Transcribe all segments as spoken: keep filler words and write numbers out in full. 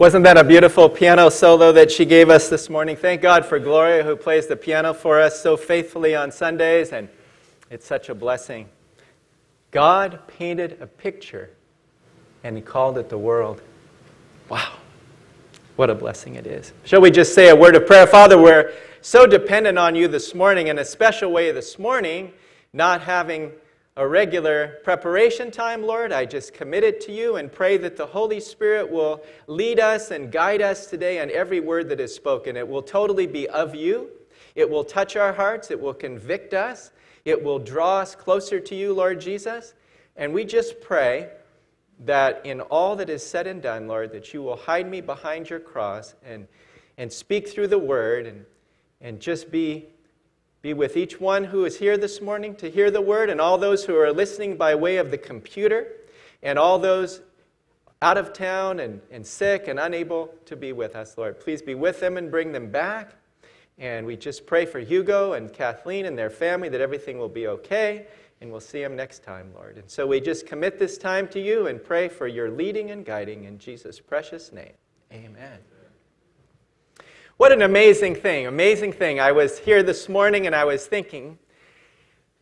Wasn't that a beautiful piano solo that she gave us this morning? Thank God for Gloria, who plays the piano for us so faithfully on Sundays, and it's such a blessing. God painted a picture, and He called it the world. Wow, what a blessing it is. Shall we just say a word of prayer? Father, we're so dependent on You this morning, in a special way this morning, not having a regular preparation time, Lord. I just commit it to You and pray that the Holy Spirit will lead us and guide us today on every word that is spoken. It will totally be of You. It will touch our hearts. It will convict us. It will draw us closer to You, Lord Jesus. And we just pray that in all that is said and done, Lord, that You will hide me behind Your cross and, and speak through the word and, and just be Be with each one who is here this morning to hear the word, and all those who are listening by way of the computer, and all those out of town and, and sick and unable to be with us, Lord. Please be with them and bring them back. And we just pray for Hugo and Kathleen and their family that everything will be okay, and we'll see them next time, Lord. And so we just commit this time to You and pray for Your leading and guiding in Jesus' precious name. Amen. What an amazing thing, amazing thing. I was here this morning and I was thinking,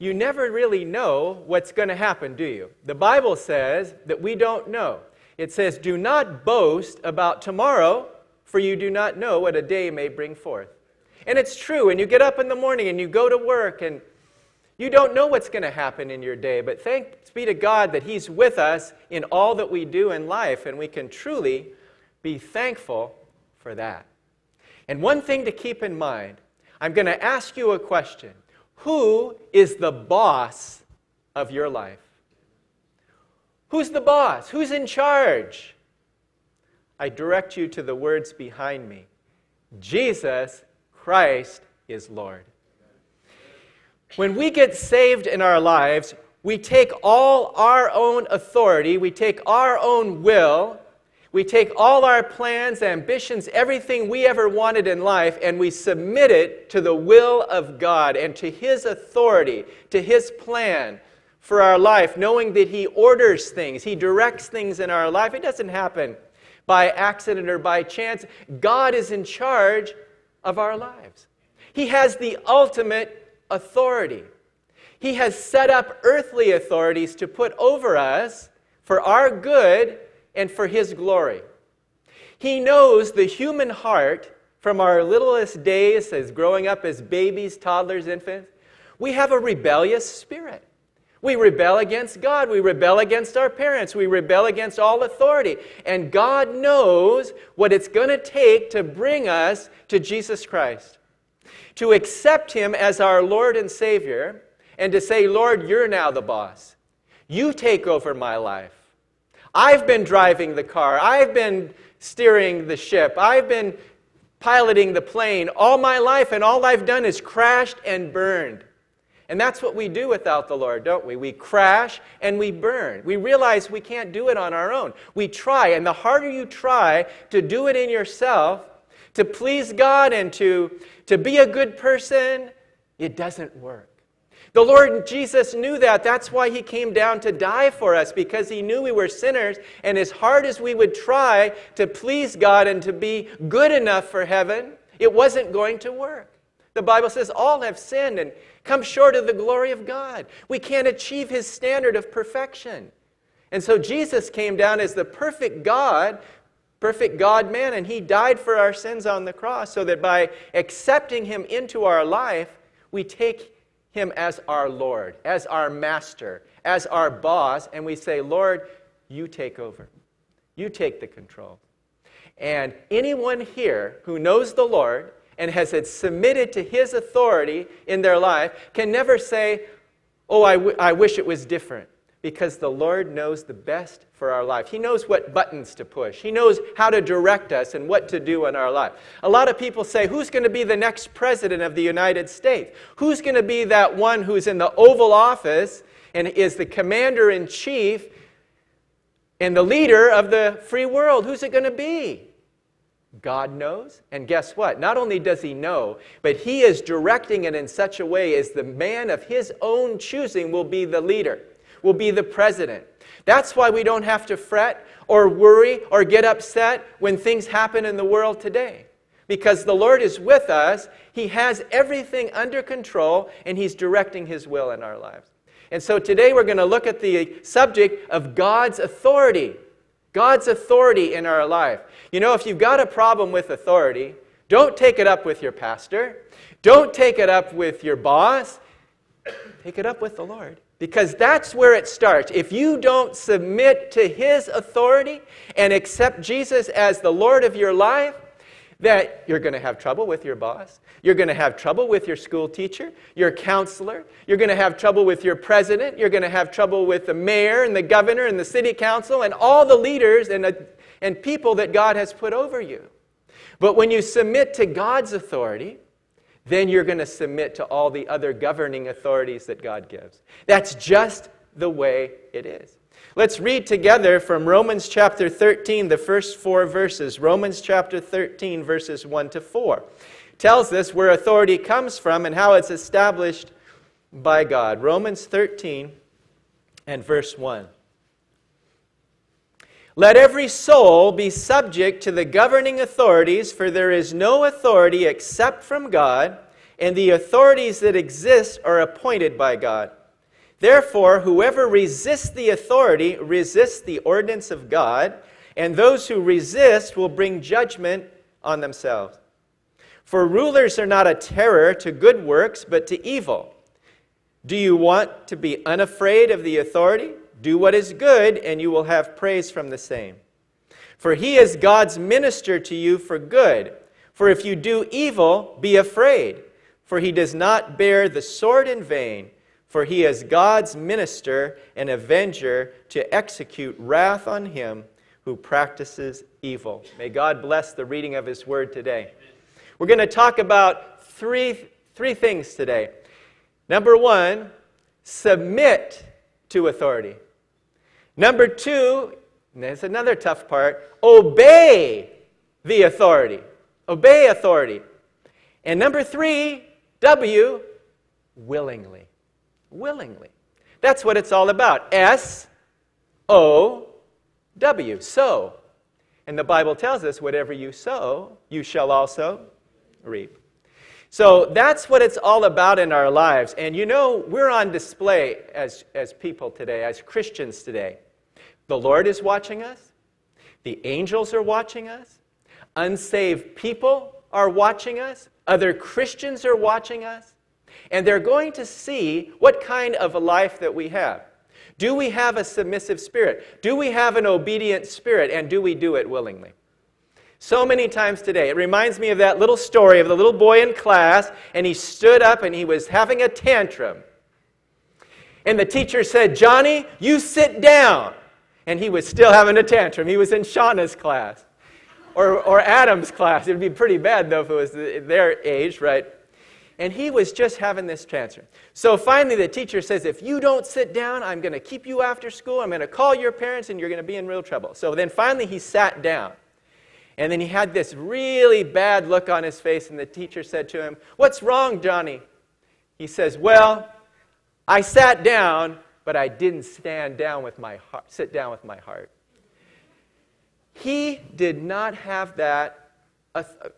you never really know what's going to happen, do you? The Bible says that we don't know. It says, do not boast about tomorrow, for you do not know what a day may bring forth. And it's true, and you get up in the morning and you go to work and you don't know what's going to happen in your day, but thanks be to God that He's with us in all that we do in life, and we can truly be thankful for that. And one thing to keep in mind, I'm going to ask you a question. Who is the boss of your life? Who's the boss? Who's in charge? I direct you to the words behind me. Jesus Christ is Lord. When we get saved in our lives, we take all our own authority, we take our own will, we take all our plans, ambitions, everything we ever wanted in life, and we submit it to the will of God and to His authority, to His plan for our life, knowing that He orders things, He directs things in our life. It doesn't happen by accident or by chance. God is in charge of our lives. He has the ultimate authority. He has set up earthly authorities to put over us for our good and for His glory. He knows the human heart from our littlest days, as growing up as babies, toddlers, infants. We have a rebellious spirit. We rebel against God. We rebel against our parents. We rebel against all authority. And God knows what it's going to take to bring us to Jesus Christ, to accept Him as our Lord and Savior, and to say, Lord, You're now the boss. You take over my life. I've been driving the car. I've been steering the ship. I've been piloting the plane all my life, and all I've done is crashed and burned. And that's what we do without the Lord, don't we? We crash and we burn. We realize we can't do it on our own. We try, and the harder you try to do it in yourself, to please God and to, to be a good person, it doesn't work. The Lord Jesus knew that. That's why He came down to die for us, because He knew we were sinners, and as hard as we would try to please God and to be good enough for heaven, it wasn't going to work. The Bible says all have sinned and come short of the glory of God. We can't achieve His standard of perfection. And so Jesus came down as the perfect God, perfect God-man, and He died for our sins on the cross so that by accepting Him into our life, we take Him as our Lord, as our master, as our boss, and we say, Lord, You take over. You take the control. And anyone here who knows the Lord and has submitted to His authority in their life can never say, oh, I, w- I wish it was different, because the Lord knows the best for our life. He knows what buttons to push. He knows how to direct us and what to do in our life. A lot of people say, who's going to be the next president of the United States? Who's going to be that one who's in the Oval Office and is the commander-in-chief and the leader of the free world? Who's it going to be? God knows. And guess what? Not only does He know, but He is directing it in such a way as the man of His own choosing will be the leader, will be the president. That's why we don't have to fret or worry or get upset when things happen in the world today. Because the Lord is with us, He has everything under control, and He's directing His will in our lives. And so today we're going to look at the subject of God's authority. God's authority in our life. You know, if you've got a problem with authority, don't take it up with your pastor. Don't take it up with your boss. Take it up with the Lord. Because that's where it starts. If you don't submit to His authority and accept Jesus as the Lord of your life, that you're going to have trouble with your boss, you're going to have trouble with your school teacher, your counselor, you're going to have trouble with your president, you're going to have trouble with the mayor and the governor and the city council and all the leaders and, uh, and people that God has put over you. But when you submit to God's authority, then you're going to submit to all the other governing authorities that God gives. That's just the way it is. Let's read together from Romans chapter thirteen, the first four verses. Romans chapter thirteen, verses one to four. Tells us where authority comes from and how it's established by God. Romans thirteen and verse one. Let every soul be subject to the governing authorities, for there is no authority except from God, and the authorities that exist are appointed by God. Therefore, whoever resists the authority resists the ordinance of God, and those who resist will bring judgment on themselves. For rulers are not a terror to good works, but to evil. Do you want to be unafraid of the authority? Do what is good, and you will have praise from the same. For he is God's minister to you for good. For if you do evil, be afraid. For he does not bear the sword in vain. For he is God's minister and avenger to execute wrath on him who practices evil. May God bless the reading of His word today. We're going to talk about three, three things today. Number one, submit to authority. Number two, and that's another tough part, obey the authority. Obey authority. And number three, W, willingly. Willingly. That's what it's all about. S O W. Sow. And the Bible tells us whatever you sow, you shall also reap. So that's what it's all about in our lives. And you know, we're on display as, as people today, as Christians today. The Lord is watching us. The angels are watching us. Unsaved people are watching us. Other Christians are watching us. And they're going to see what kind of a life that we have. Do we have a submissive spirit? Do we have an obedient spirit? And do we do it willingly? So many times today, it reminds me of that little story of the little boy in class, and he stood up and he was having a tantrum. And the teacher said, Johnny, you sit down. And he was still having a tantrum. He was in Shauna's class or, or Adam's class. It would be pretty bad, though, if it was their age, right? And he was just having this tantrum. So finally the teacher says, if you don't sit down, I'm going to keep you after school. I'm going to call your parents and you're going to be in real trouble. So then finally he sat down. And then he had this really bad look on his face. And the teacher said to him, what's wrong, Johnny? He says, well, I sat down, but I didn't stand down with my heart, sit down with my heart. He did not have that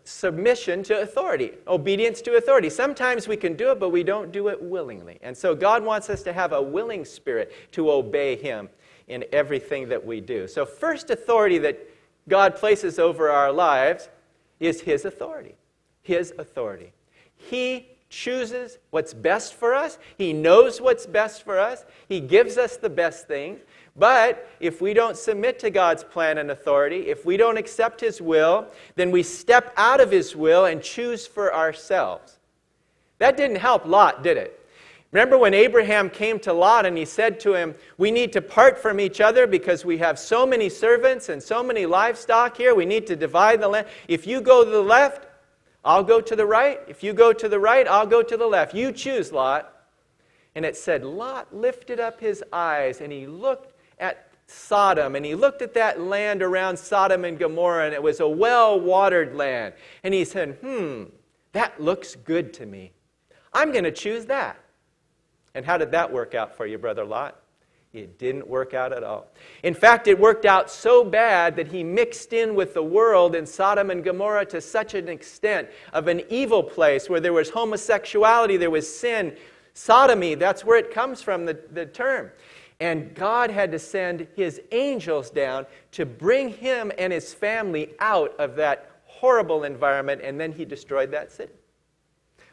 submission to authority, obedience to authority. Sometimes we can do it, but we don't do it willingly. And so God wants us to have a willing spirit to obey Him in everything that we do. So first authority that God places over our lives is His authority. His authority. He chooses what's best for us. He knows what's best for us. He gives us the best things. But if we don't submit to God's plan and authority, if we don't accept His will, then we step out of His will and choose for ourselves. That didn't help Lot, did it? Remember when Abraham came to Lot and he said to him, we need to part from each other because we have so many servants and so many livestock here. We need to divide the land. If you go to the left, I'll go to the right. If you go to the right, I'll go to the left. You choose, Lot. And it said, Lot lifted up his eyes and he looked at Sodom, and he looked at that land around Sodom and Gomorrah, and it was a well-watered land. And he said, hmm, that looks good to me. I'm going to choose that. And how did that work out for you, Brother Lot? It didn't work out at all. In fact, it worked out so bad that he mixed in with the world in Sodom and Gomorrah to such an extent of an evil place where there was homosexuality, there was sin, sodomy. That's where it comes from, the, the term. And God had to send his angels down to bring him and his family out of that horrible environment, and then he destroyed that city.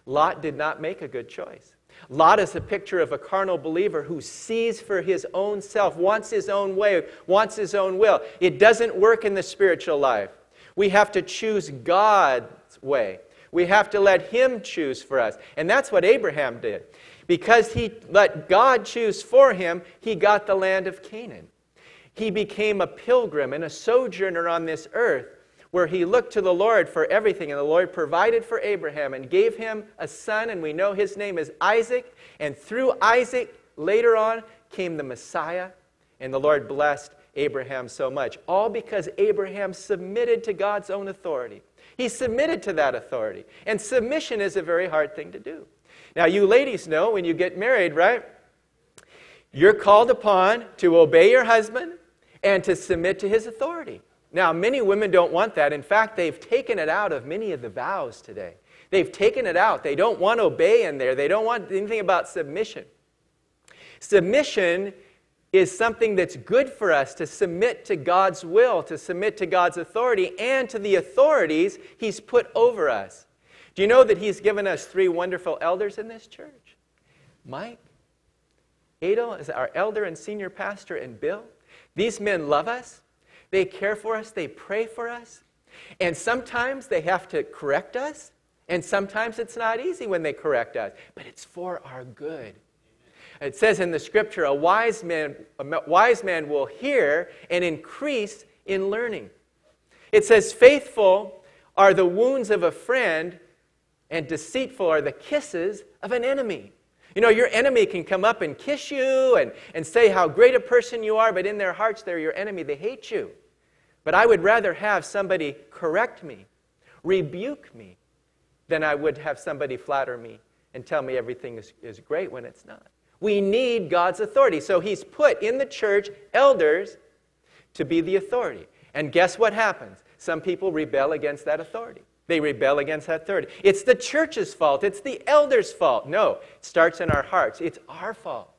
Lot did not make a good choice. Lot is a picture of a carnal believer who sees for his own self, wants his own way, wants his own will. It doesn't work in the spiritual life. We have to choose God's way. We have to let him choose for us. And that's what Abraham did. Because he let God choose for him, he got the land of Canaan. He became a pilgrim and a sojourner on this earth, where he looked to the Lord for everything, and the Lord provided for Abraham and gave him a son, and we know his name is Isaac, and through Isaac, later on, came the Messiah, and the Lord blessed Abraham so much, all because Abraham submitted to God's own authority. He submitted to that authority, and submission is a very hard thing to do. Now, you ladies know when you get married, right? You're called upon to obey your husband and to submit to his authority. Now, many women don't want that. In fact, they've taken it out of many of the vows today. They've taken it out. They don't want obey in there. They don't want anything about submission. Submission is something that's good for us, to submit to God's will, to submit to God's authority, and to the authorities he's put over us. Do you know that he's given us three wonderful elders in this church? Mike, Adel is our elder and senior pastor, and Bill. These men love us. They care for us. They pray for us. And sometimes they have to correct us. And sometimes it's not easy when they correct us. But it's for our good. It says in the scripture, a wise man, a wise man will hear and increase in learning. It says, faithful are the wounds of a friend, and deceitful are the kisses of an enemy. You know, your enemy can come up and kiss you and, and say how great a person you are, but in their hearts, they're your enemy. They hate you. But I would rather have somebody correct me, rebuke me, than I would have somebody flatter me and tell me everything is, is great when it's not. We need God's authority. So he's put in the church elders to be the authority. And guess what happens? Some people rebel against that authority. They rebel against that authority. It's the church's fault. It's the elders' fault. No, it starts in our hearts. It's our fault.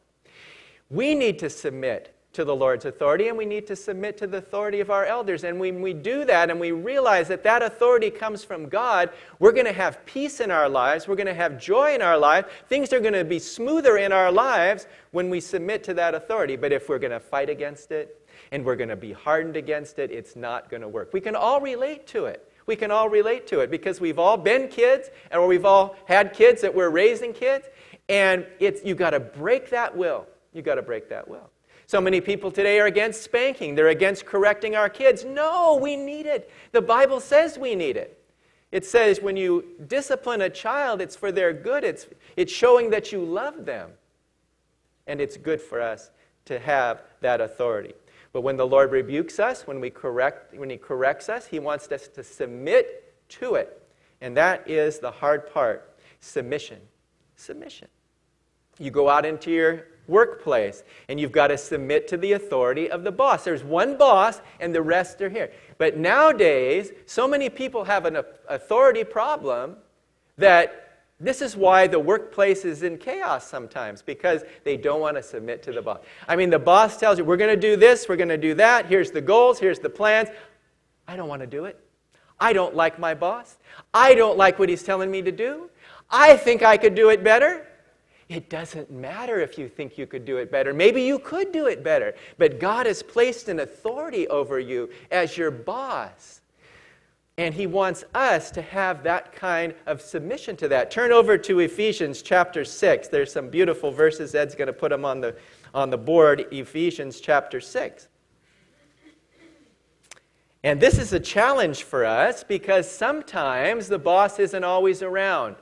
We need to submit to the Lord's authority, and we need to submit to the authority of our elders. And when we do that and we realize that that authority comes from God, we're going to have peace in our lives. We're going to have joy in our life. Things are going to be smoother in our lives when we submit to that authority. But if we're going to fight against it and we're going to be hardened against it, it's not going to work. We can all relate to it. We can all relate to it because we've all been kids, or we've all had kids that we're raising kids, and it's you got to break that will. You got to break that will. So many people today are against spanking. They're against correcting our kids. No, we need it. The Bible says we need it. It says when you discipline a child, it's for their good. It's it's showing that you love them, and it's good for us to have that authority. But when the Lord rebukes us, when we correct, when he corrects us, he wants us to submit to it. And that is the hard part. Submission. Submission. You go out into your workplace, and you've got to submit to the authority of the boss. There's one boss, and the rest are here. But nowadays, so many people have an authority problem that this is why the workplace is in chaos sometimes, because they don't want to submit to the boss. I mean, the boss tells you, we're going to do this, we're going to do that, here's the goals, here's the plans. I don't want to do it. I don't like my boss. I don't like what he's telling me to do. I think I could do it better. It doesn't matter if you think you could do it better. Maybe you could do it better, but God has placed an authority over you as your boss. And he wants us to have that kind of submission to that. Turn over to Ephesians chapter six. There's some beautiful verses. Ed's going to put them on the, on the board. Ephesians chapter six. And this is a challenge for us because sometimes the boss isn't always around.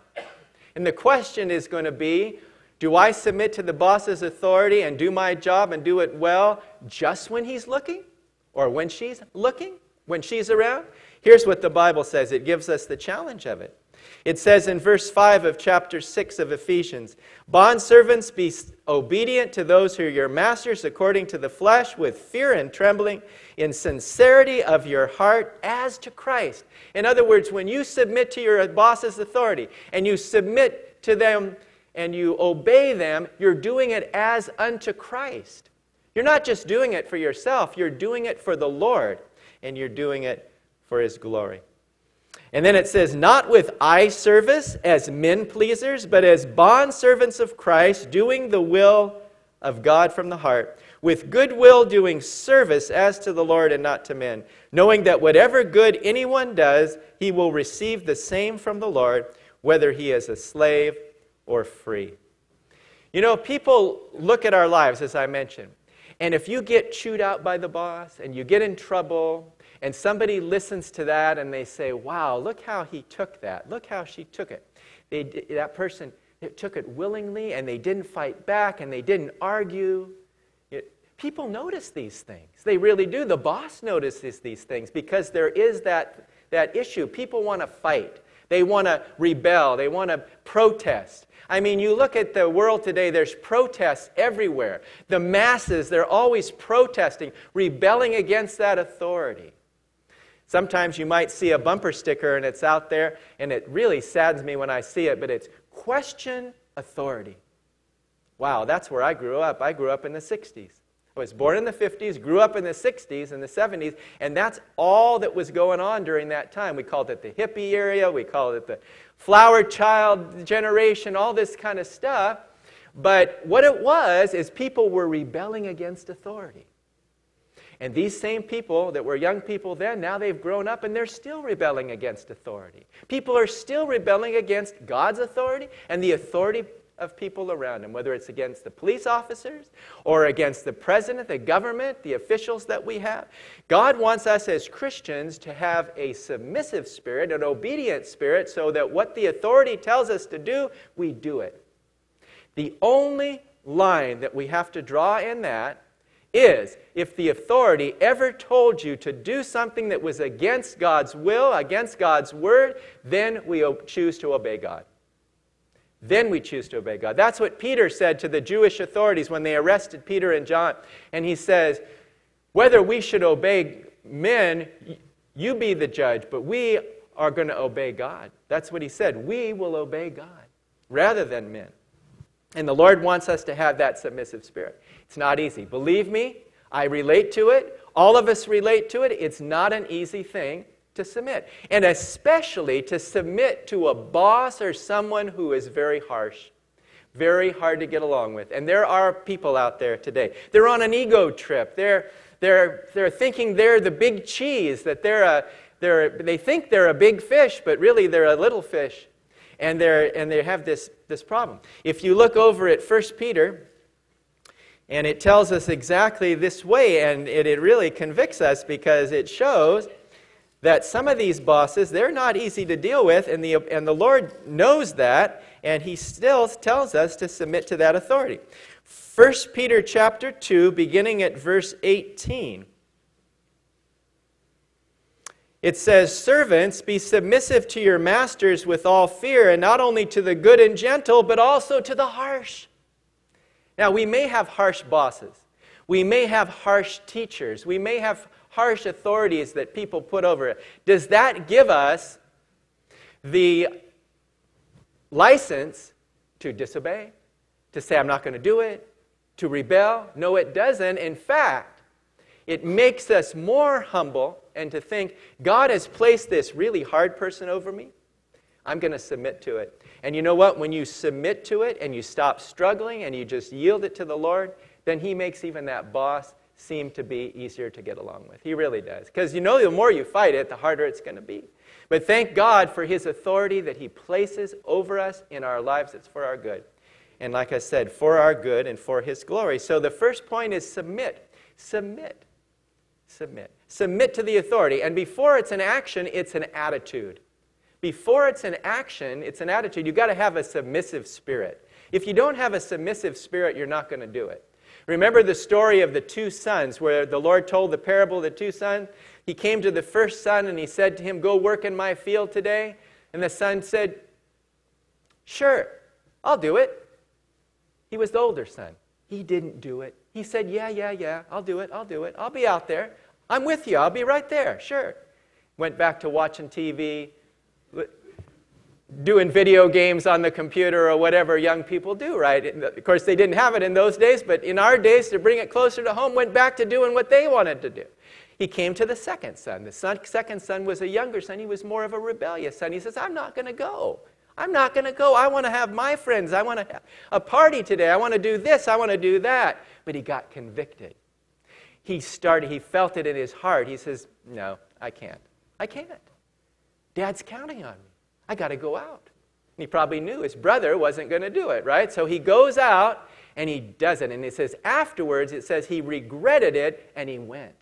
And the question is going to be, do I submit to the boss's authority and do my job and do it well just when he's looking? Or when she's looking? When she's around? Here's what the Bible says. It gives us the challenge of it. It says in verse five of chapter six of Ephesians, Bondservants, be obedient to those who are your masters according to the flesh, with fear and trembling, in sincerity of your heart, as to Christ. In other words, when you submit to your boss's authority and you submit to them and you obey them, you're doing it as unto Christ. You're not just doing it for yourself, you're doing it for the Lord, and you're doing it for His glory. And then it says, not with eye service as men pleasers, but as bondservants of Christ, doing the will of God from the heart, with good will doing service as to the Lord and not to men, knowing that whatever good anyone does, he will receive the same from the Lord, whether he is a slave or free. You know, people look at our lives, as I mentioned, and if you get chewed out by the boss and you get in trouble, and somebody listens to that and they say, wow, look how he took that. Look how she took it. They, that person took it willingly, and they didn't fight back, and they didn't argue. It, people notice these things. They really do. The boss notices these things because there is that, that issue. People want to fight. They want to rebel. They want to protest. I mean, you look at the world today, there's protests everywhere. The masses, they're always protesting, rebelling against that authority. Sometimes you might see a bumper sticker and it's out there, and it really saddens me when I see it, but it's question authority. Wow, that's where I grew up. I grew up in the sixties. I was born in the fifties, grew up in the sixties and the seventies, and that's all that was going on during that time. We called it the hippie area, we called it the flower child generation, all this kind of stuff. But what it was is people were rebelling against authority. And these same people that were young people then, now they've grown up and they're still rebelling against authority. People are still rebelling against God's authority and the authority of people around them, whether it's against the police officers or against the president, the government, the officials that we have. God wants us as Christians to have a submissive spirit, an obedient spirit, so that what the authority tells us to do, we do it. The only line that we have to draw in that is if the authority ever told you to do something that was against God's will, against God's word, then we choose to obey God. Then we choose to obey God. That's what Peter said to the Jewish authorities when they arrested Peter and John. And he says, whether we should obey men, you be the judge, but we are going to obey God. That's what he said. We will obey God rather than men. And the Lord wants us to have that submissive spirit. It's not easy. Believe me, I relate to it. All of us relate to it. It's not an easy thing to submit. And especially to submit to a boss or someone who is very harsh, very hard to get along with. And there are people out there today. They're on an ego trip. They're, they're, they're thinking they're the big cheese, that they're a, they're, they think they're a big fish, but really they're a little fish. And, they're, and they have this, this problem. If you look over at First Peter, and it tells us exactly this way, and it, it really convicts us because it shows that some of these bosses, they're not easy to deal with, and the, and the Lord knows that, and He still tells us to submit to that authority. First Peter chapter two, beginning at verse eighteen. It says, servants, be submissive to your masters with all fear, and not only to the good and gentle, but also to the harsh. Now, we may have harsh bosses. We may have harsh teachers. We may have harsh authorities that people put over it. Does that give us the license to disobey, to say, I'm not going to do it, to rebel? No, it doesn't. In fact, it makes us more humble and to think, God has placed this really hard person over me. I'm going to submit to it. And you know what? When you submit to it and you stop struggling and you just yield it to the Lord, then He makes even that boss seem to be easier to get along with. He really does. Because you know the more you fight it, the harder it's going to be. But thank God for His authority that He places over us in our lives. It's for our good. And like I said, for our good and for His glory. So the first point is submit. Submit. Submit. Submit to the authority. And before it's an action, it's an attitude. Before it's an action, it's an attitude. You've got to have a submissive spirit. If you don't have a submissive spirit, you're not going to do it. Remember the story of the two sons where the Lord told the parable of the two sons? He came to the first son and He said to him, go work in my field today. And the son said, sure, I'll do it. He was the older son. He didn't do it. He said, yeah, yeah, yeah, I'll do it, I'll do it. I'll be out there. I'm with you. I'll be right there. Sure. Went back to watching T V, doing video games on the computer or whatever young people do, right? Of course, they didn't have it in those days, but in our days, to bring it closer to home, went back to doing what they wanted to do. He came to the second son. The son, second son was a younger son. He was more of a rebellious son. He says, I'm not going to go. I'm not going to go. I want to have my friends. I want to have a party today. I want to do this. I want to do that. But he got convicted. He started, he felt it in his heart. He says, no, I can't. I can't. Dad's counting on me. I got to go out. And he probably knew his brother wasn't going to do it, right? So he goes out and he does it. And it says afterwards, it says he regretted it and he went.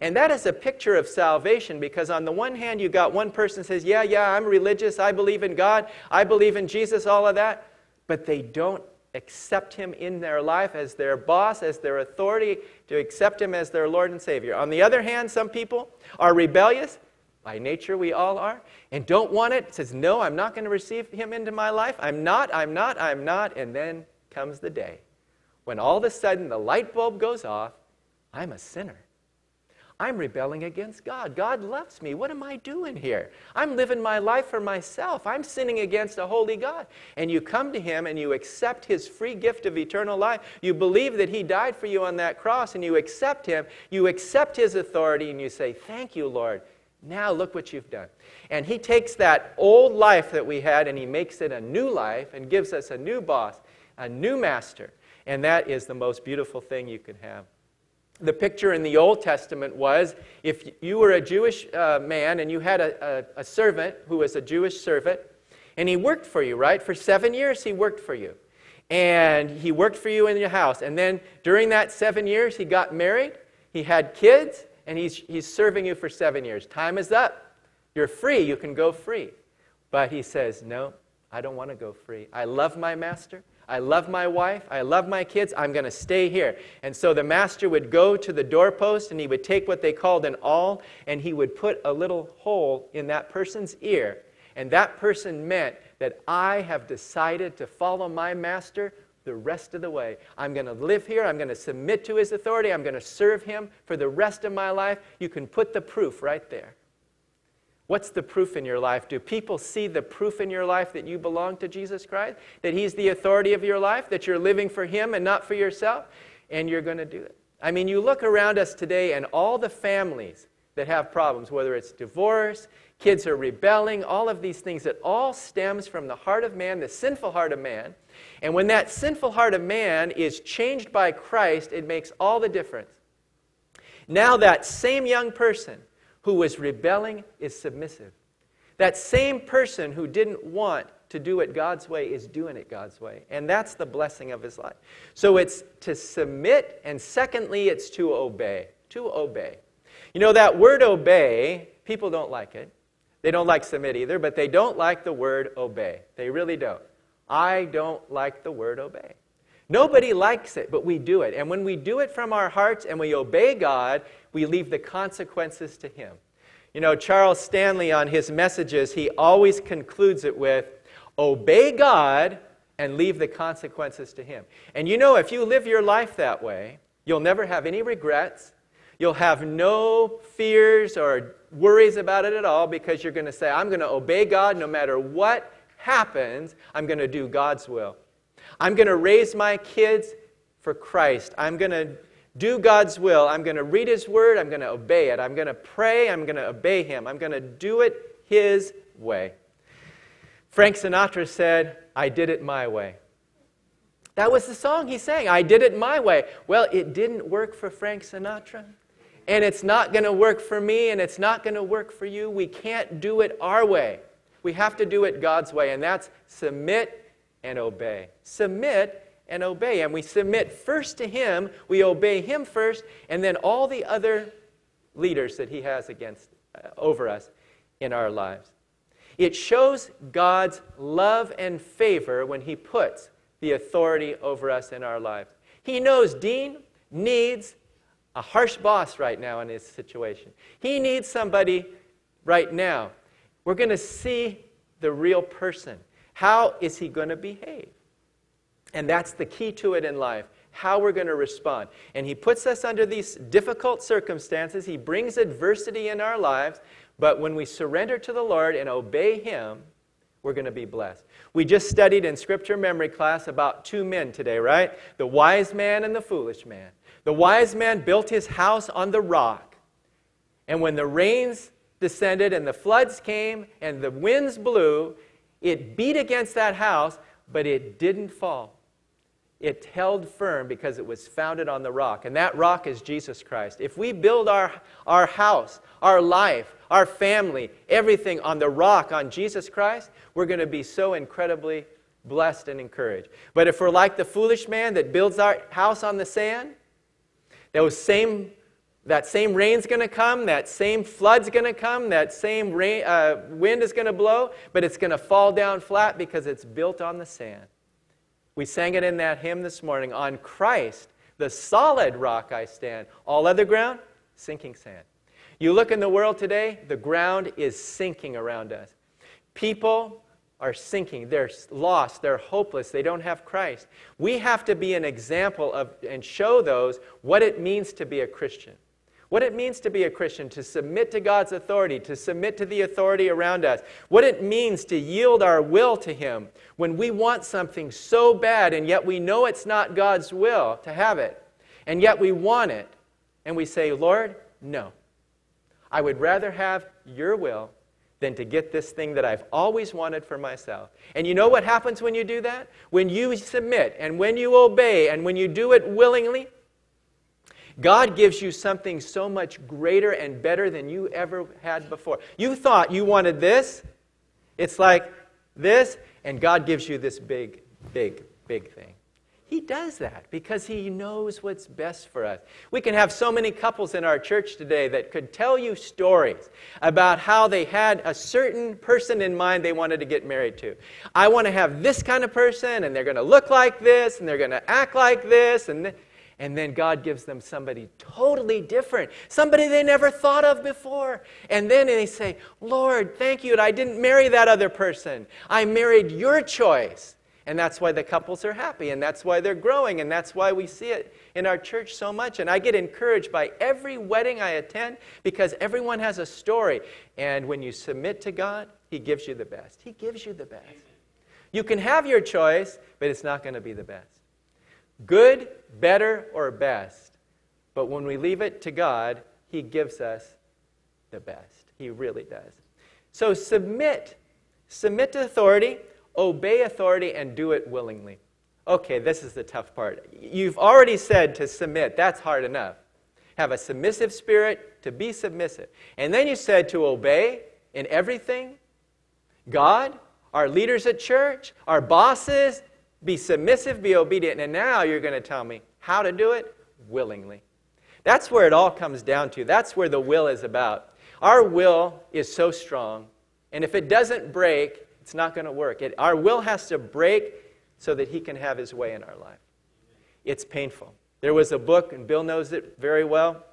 And that is a picture of salvation, because on the one hand, you got one person says, yeah, yeah, I'm religious. I believe in God. I believe in Jesus, all of that. But they don't accept him in their life as their boss, as their authority, to accept him as their Lord and Savior. On the other hand, some people are rebellious. By nature, we all are, and don't want it. Says, no, I'm not going to receive him into my life. I'm not, I'm not, I'm not. And then comes the day when all of a sudden the light bulb goes off. I'm a sinner. I'm rebelling against God. God loves me. What am I doing here? I'm living my life for myself. I'm sinning against a holy God. And you come to him and you accept his free gift of eternal life. You believe that he died for you on that cross, and you accept him. You accept his authority, and you say, thank you, Lord. Now look what you've done. And he takes that old life that we had and he makes it a new life and gives us a new boss, a new master. And that is the most beautiful thing you can have. The picture in the Old Testament was, if you were a Jewish uh, man and you had a, a, a servant who was a Jewish servant, and he worked for you, right? For seven years he worked for you. And he worked for you in your house. And then during that seven years he got married, he had kids, and he's, he's serving you for seven years. Time is up. You're free. You can go free. But he says, no, I don't want to go free. I love my master. I love my wife. I love my kids. I'm going to stay here. And so the master would go to the doorpost, and he would take what they called an awl, and he would put a little hole in that person's ear. And that person meant that I have decided to follow my master the rest of the way. I'm going to live here. I'm going to submit to his authority. I'm going to serve him for the rest of my life. You can put the proof right there. What's the proof in your life? Do people see the proof in your life that you belong to Jesus Christ? That he's the authority of your life? That you're living for him and not for yourself? And you're going to do it. I mean, you look around us today and all the families that have problems, whether it's divorce, kids are rebelling, all of these things, it all stems from the heart of man, the sinful heart of man. And when that sinful heart of man is changed by Christ, it makes all the difference. Now that same young person who was rebelling is submissive. That same person who didn't want to do it God's way is doing it God's way. And that's the blessing of his life. So it's to submit, and secondly, it's to obey. To obey. You know, that word obey, people don't like it. They don't like submit either, but they don't like the word obey. They really don't. I don't like the word obey. Nobody likes it, but we do it. And when we do it from our hearts and we obey God, we leave the consequences to him. You know, Charles Stanley on his messages, he always concludes it with, obey God and leave the consequences to him. And you know, if you live your life that way, you'll never have any regrets. You'll have no fears or worries about it at all, because you're going to say, I'm going to obey God no matter what happens. I'm going to do God's will. I'm going to raise my kids for Christ. I'm going to do God's will. I'm going to read his word. I'm going to obey it. I'm going to pray. I'm going to obey him. I'm going to do it his way. Frank Sinatra said, I did it my way. That was the song he sang. I did it my way. Well, it didn't work for Frank Sinatra. And it's not going to work for me, and it's not going to work for you. We can't do it our way. We have to do it God's way, and that's submit and obey. Submit and obey. And we submit first to him, we obey him first, and then all the other leaders that he has against, uh, over us in our lives. It shows God's love and favor when he puts the authority over us in our lives. He knows Dean needs a harsh boss right now in his situation. He needs somebody right now. We're going to see the real person. How is he going to behave? And that's the key to it in life, how we're going to respond. And he puts us under these difficult circumstances. He brings adversity in our lives. But when we surrender to the Lord and obey him, we're going to be blessed. We just studied in Scripture memory class about two men today, right? The wise man and the foolish man. The wise man built his house on the rock. And when the rains descended and the floods came and the winds blew, it beat against that house, but it didn't fall. It held firm because it was founded on the rock. And that rock is Jesus Christ. If we build our, our house, our life, our family, everything on the rock, on Jesus Christ, we're going to be so incredibly blessed and encouraged. But if we're like the foolish man that builds our house on the sand, those same, that same rain's going to come, that same flood's going to come, that same rain, uh, wind is going to blow, but it's going to fall down flat because it's built on the sand. We sang it in that hymn this morning, on Christ, the solid rock I stand, all other ground, sinking sand. You look in the world today, the ground is sinking around us. People are sinking. They're lost. They're hopeless. They don't have Christ. We have to be an example of and show those what it means to be a Christian. What it means to be a Christian, to submit to God's authority, to submit to the authority around us. What it means to yield our will to him when we want something so bad and yet we know it's not God's will to have it. And yet we want it. And we say, Lord, no. I would rather have your will than to get this thing that I've always wanted for myself. And you know what happens when you do that? When you submit and when you obey and when you do it willingly, God gives you something so much greater and better than you ever had before. You thought you wanted this. It's like this, and God gives you this big, big, big thing. He does that because he knows what's best for us. We can have so many couples in our church today that could tell you stories about how they had a certain person in mind they wanted to get married to. I want to have this kind of person, and they're going to look like this, and they're going to act like this, and, th- and then God gives them somebody totally different, somebody they never thought of before. And then they say, Lord, thank you, and I didn't marry that other person. I married your choice. And that's why the couples are happy, and that's why they're growing, and that's why we see it in our church so much. And I get encouraged by every wedding I attend because everyone has a story. And when you submit to God, he gives you the best. He gives you the best. You can have your choice, but it's not going to be the best. Good, better, or best. But when we leave it to God, he gives us the best. He really does. So submit. Submit to authority. Obey authority and do it willingly. Okay, this is the tough part. You've already said to submit. That's hard enough. Have a submissive spirit, to be submissive. And then you said to obey in everything. God, our leaders at church, our bosses, be submissive, be obedient. And now you're going to tell me how to do it willingly. That's where it all comes down to. That's where the will is about. Our will is so strong. And if it doesn't break, it's not going to work. It, our will has to break so that he can have his way in our life. It's painful. There was a book, and Bill knows it very well.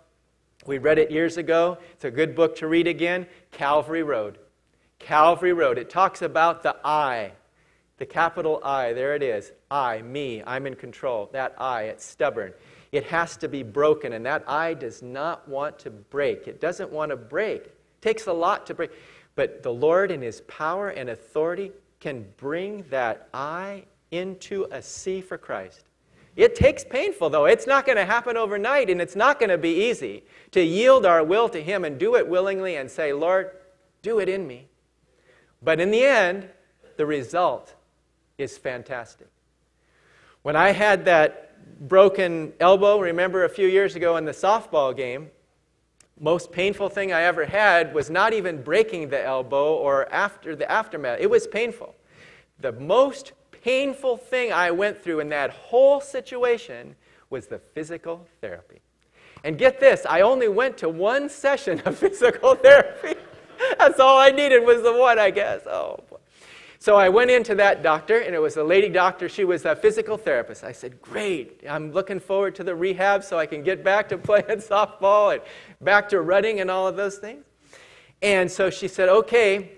We read it years ago. It's a good book to read again. Calvary Road. Calvary Road. It talks about the I, the capital I. There it is. I, me, I'm in control. That I, it's stubborn. It has to be broken, and that I does not want to break. It doesn't want to break. It takes a lot to break. But the Lord in his power and authority can bring that I into a C for Christ. It takes painful, though. It's not going to happen overnight, and it's not going to be easy to yield our will to him and do it willingly and say, Lord, do it in me. But in the end, the result is fantastic. When I had that broken elbow, remember a few years ago in the softball game, most painful thing I ever had was not even breaking the elbow or after the aftermath. It was painful. The most painful thing I went through in that whole situation was the physical therapy. And get this, I only went to one session of physical therapy. That's all I needed was the one, I guess. Oh, boy. So I went into that doctor, and it was a lady doctor. She was a physical therapist. I said, great, I'm looking forward to the rehab so I can get back to playing softball and back to running and all of those things. And so she said, okay,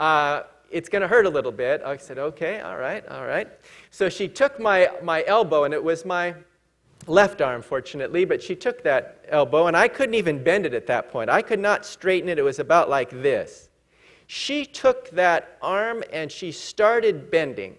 uh, it's going to hurt a little bit. I said, okay, all right, all right. So she took my, my elbow, and it was my left arm, fortunately, but she took that elbow, and I couldn't even bend it at that point. I could not straighten it. It was about like this. She took that arm, and she started bending.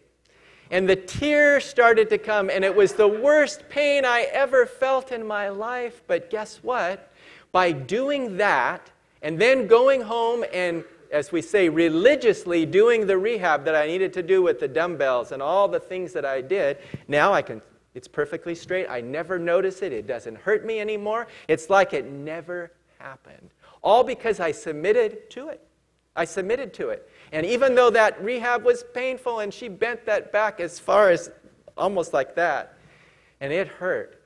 And the tear started to come, and it was the worst pain I ever felt in my life. But guess what? By doing that, and then going home and, as we say, religiously doing the rehab that I needed to do with the dumbbells and all the things that I did, now I can, it's perfectly straight. I never notice it. It doesn't hurt me anymore. It's like it never happened. All because I submitted to it. I submitted to it. And even though that rehab was painful and she bent that back as far as almost like that, and it hurt.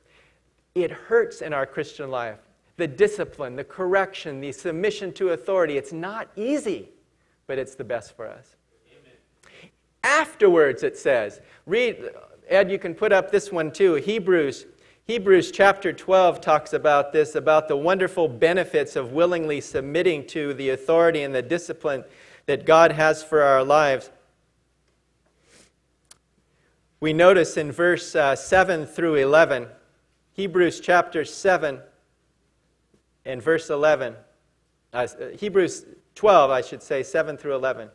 It hurts in our Christian life. The discipline, the correction, the submission to authority. It's not easy, but it's the best for us. Amen. Afterwards, it says, read, Ed, you can put up this one too, Hebrews. Hebrews chapter twelve talks about this, about the wonderful benefits of willingly submitting to the authority and the discipline that God has for our lives. We notice in verse uh, seven through eleven, Hebrews chapter seven and verse eleven, uh, Hebrews twelve, I should say, seven through eleven.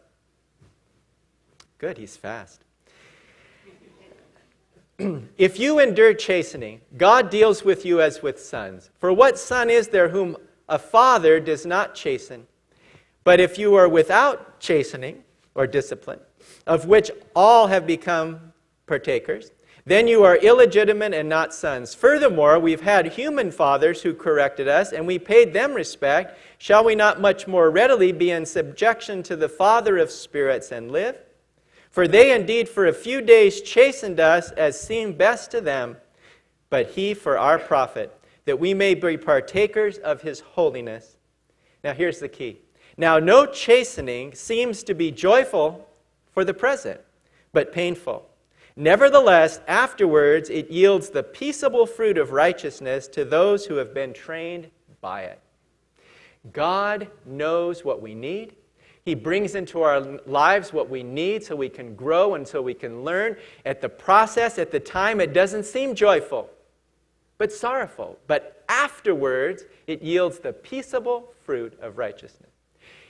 Good, he's fast. If you endure chastening, God deals with you as with sons. For what son is there whom a father does not chasten? But if you are without chastening or discipline, of which all have become partakers, then you are illegitimate and not sons. Furthermore, we've had human fathers who corrected us, and we paid them respect. Shall we not much more readily be in subjection to the Father of spirits and live? For they indeed for a few days chastened us as seemed best to them, but he for our profit, that we may be partakers of his holiness. Now here's the key. Now no chastening seems to be joyful for the present, but painful. Nevertheless, afterwards it yields the peaceable fruit of righteousness to those who have been trained by it. God knows what we need. He brings into our lives what we need so we can grow and so we can learn. At the process, at the time, it doesn't seem joyful, but sorrowful. But afterwards, it yields the peaceable fruit of righteousness.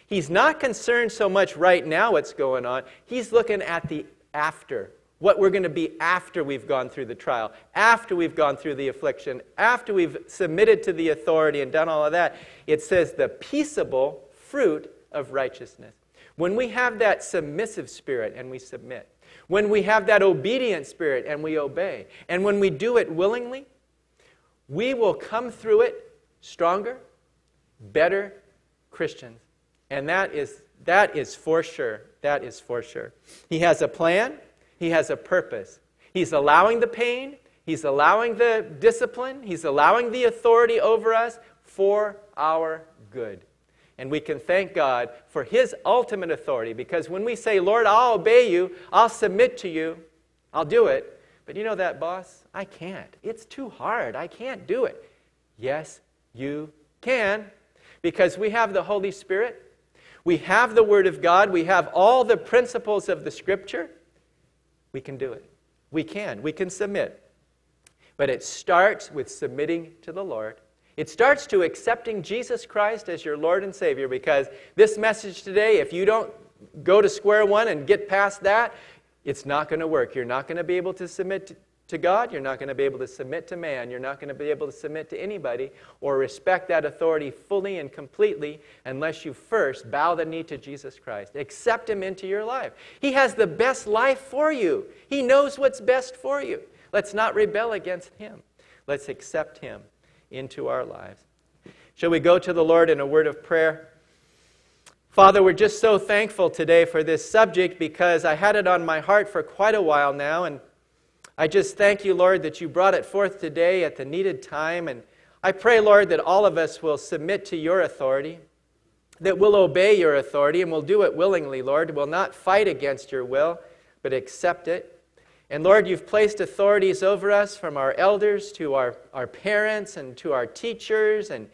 He's not concerned so much right now what's going on. He's looking at the after, what we're going to be after we've gone through the trial, after we've gone through the affliction, after we've submitted to the authority and done all of that. It says the peaceable fruit of righteousness. When we have that submissive spirit and we submit, when we have that obedient spirit and we obey, and when we do it willingly, we will come through it stronger, better Christians. And that is, that is for sure. That is for sure. He has a plan. He has a purpose. He's allowing the pain. He's allowing the discipline. He's allowing the authority over us for our good. And we can thank God for his ultimate authority, because when we say, Lord, I'll obey you, I'll submit to you, I'll do it. But you know that, boss? I can't. It's too hard. I can't do it. Yes, you can, because we have the Holy Spirit. We have the Word of God. We have all the principles of the Scripture. We can do it. We can. We can submit. But it starts with submitting to the Lord. It starts to accepting Jesus Christ as your Lord and Savior, because this message today, if you don't go to square one and get past that, it's not going to work. You're not going to be able to submit to God. You're not going to be able to submit to man. You're not going to be able to submit to anybody or respect that authority fully and completely unless you first bow the knee to Jesus Christ. Accept him into your life. He has the best life for you. He knows what's best for you. Let's not rebel against him. Let's accept him into our lives. Shall we go to the Lord in a word of prayer? Father, we're just so thankful today for this subject, because I had it on my heart for quite a while now, and I just thank you, Lord, that you brought it forth today at the needed time. And I pray, Lord, that all of us will submit to your authority, that we'll obey your authority, and we'll do it willingly, Lord. We'll not fight against your will, but accept it. And Lord, you've placed authorities over us, from our elders to our, our parents and to our teachers and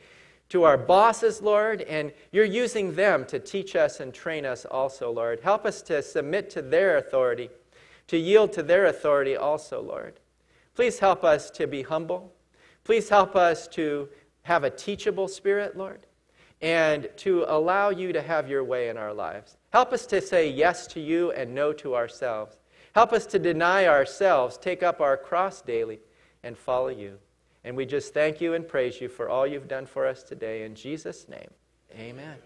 to our bosses, Lord, and you're using them to teach us and train us also, Lord. Help us to submit to their authority, to yield to their authority also, Lord. Please help us to be humble. Please help us to have a teachable spirit, Lord, and to allow you to have your way in our lives. Help us to say yes to you and no to ourselves. Help us to deny ourselves, take up our cross daily, and follow you. And we just thank you and praise you for all you've done for us today. In Jesus' name, amen.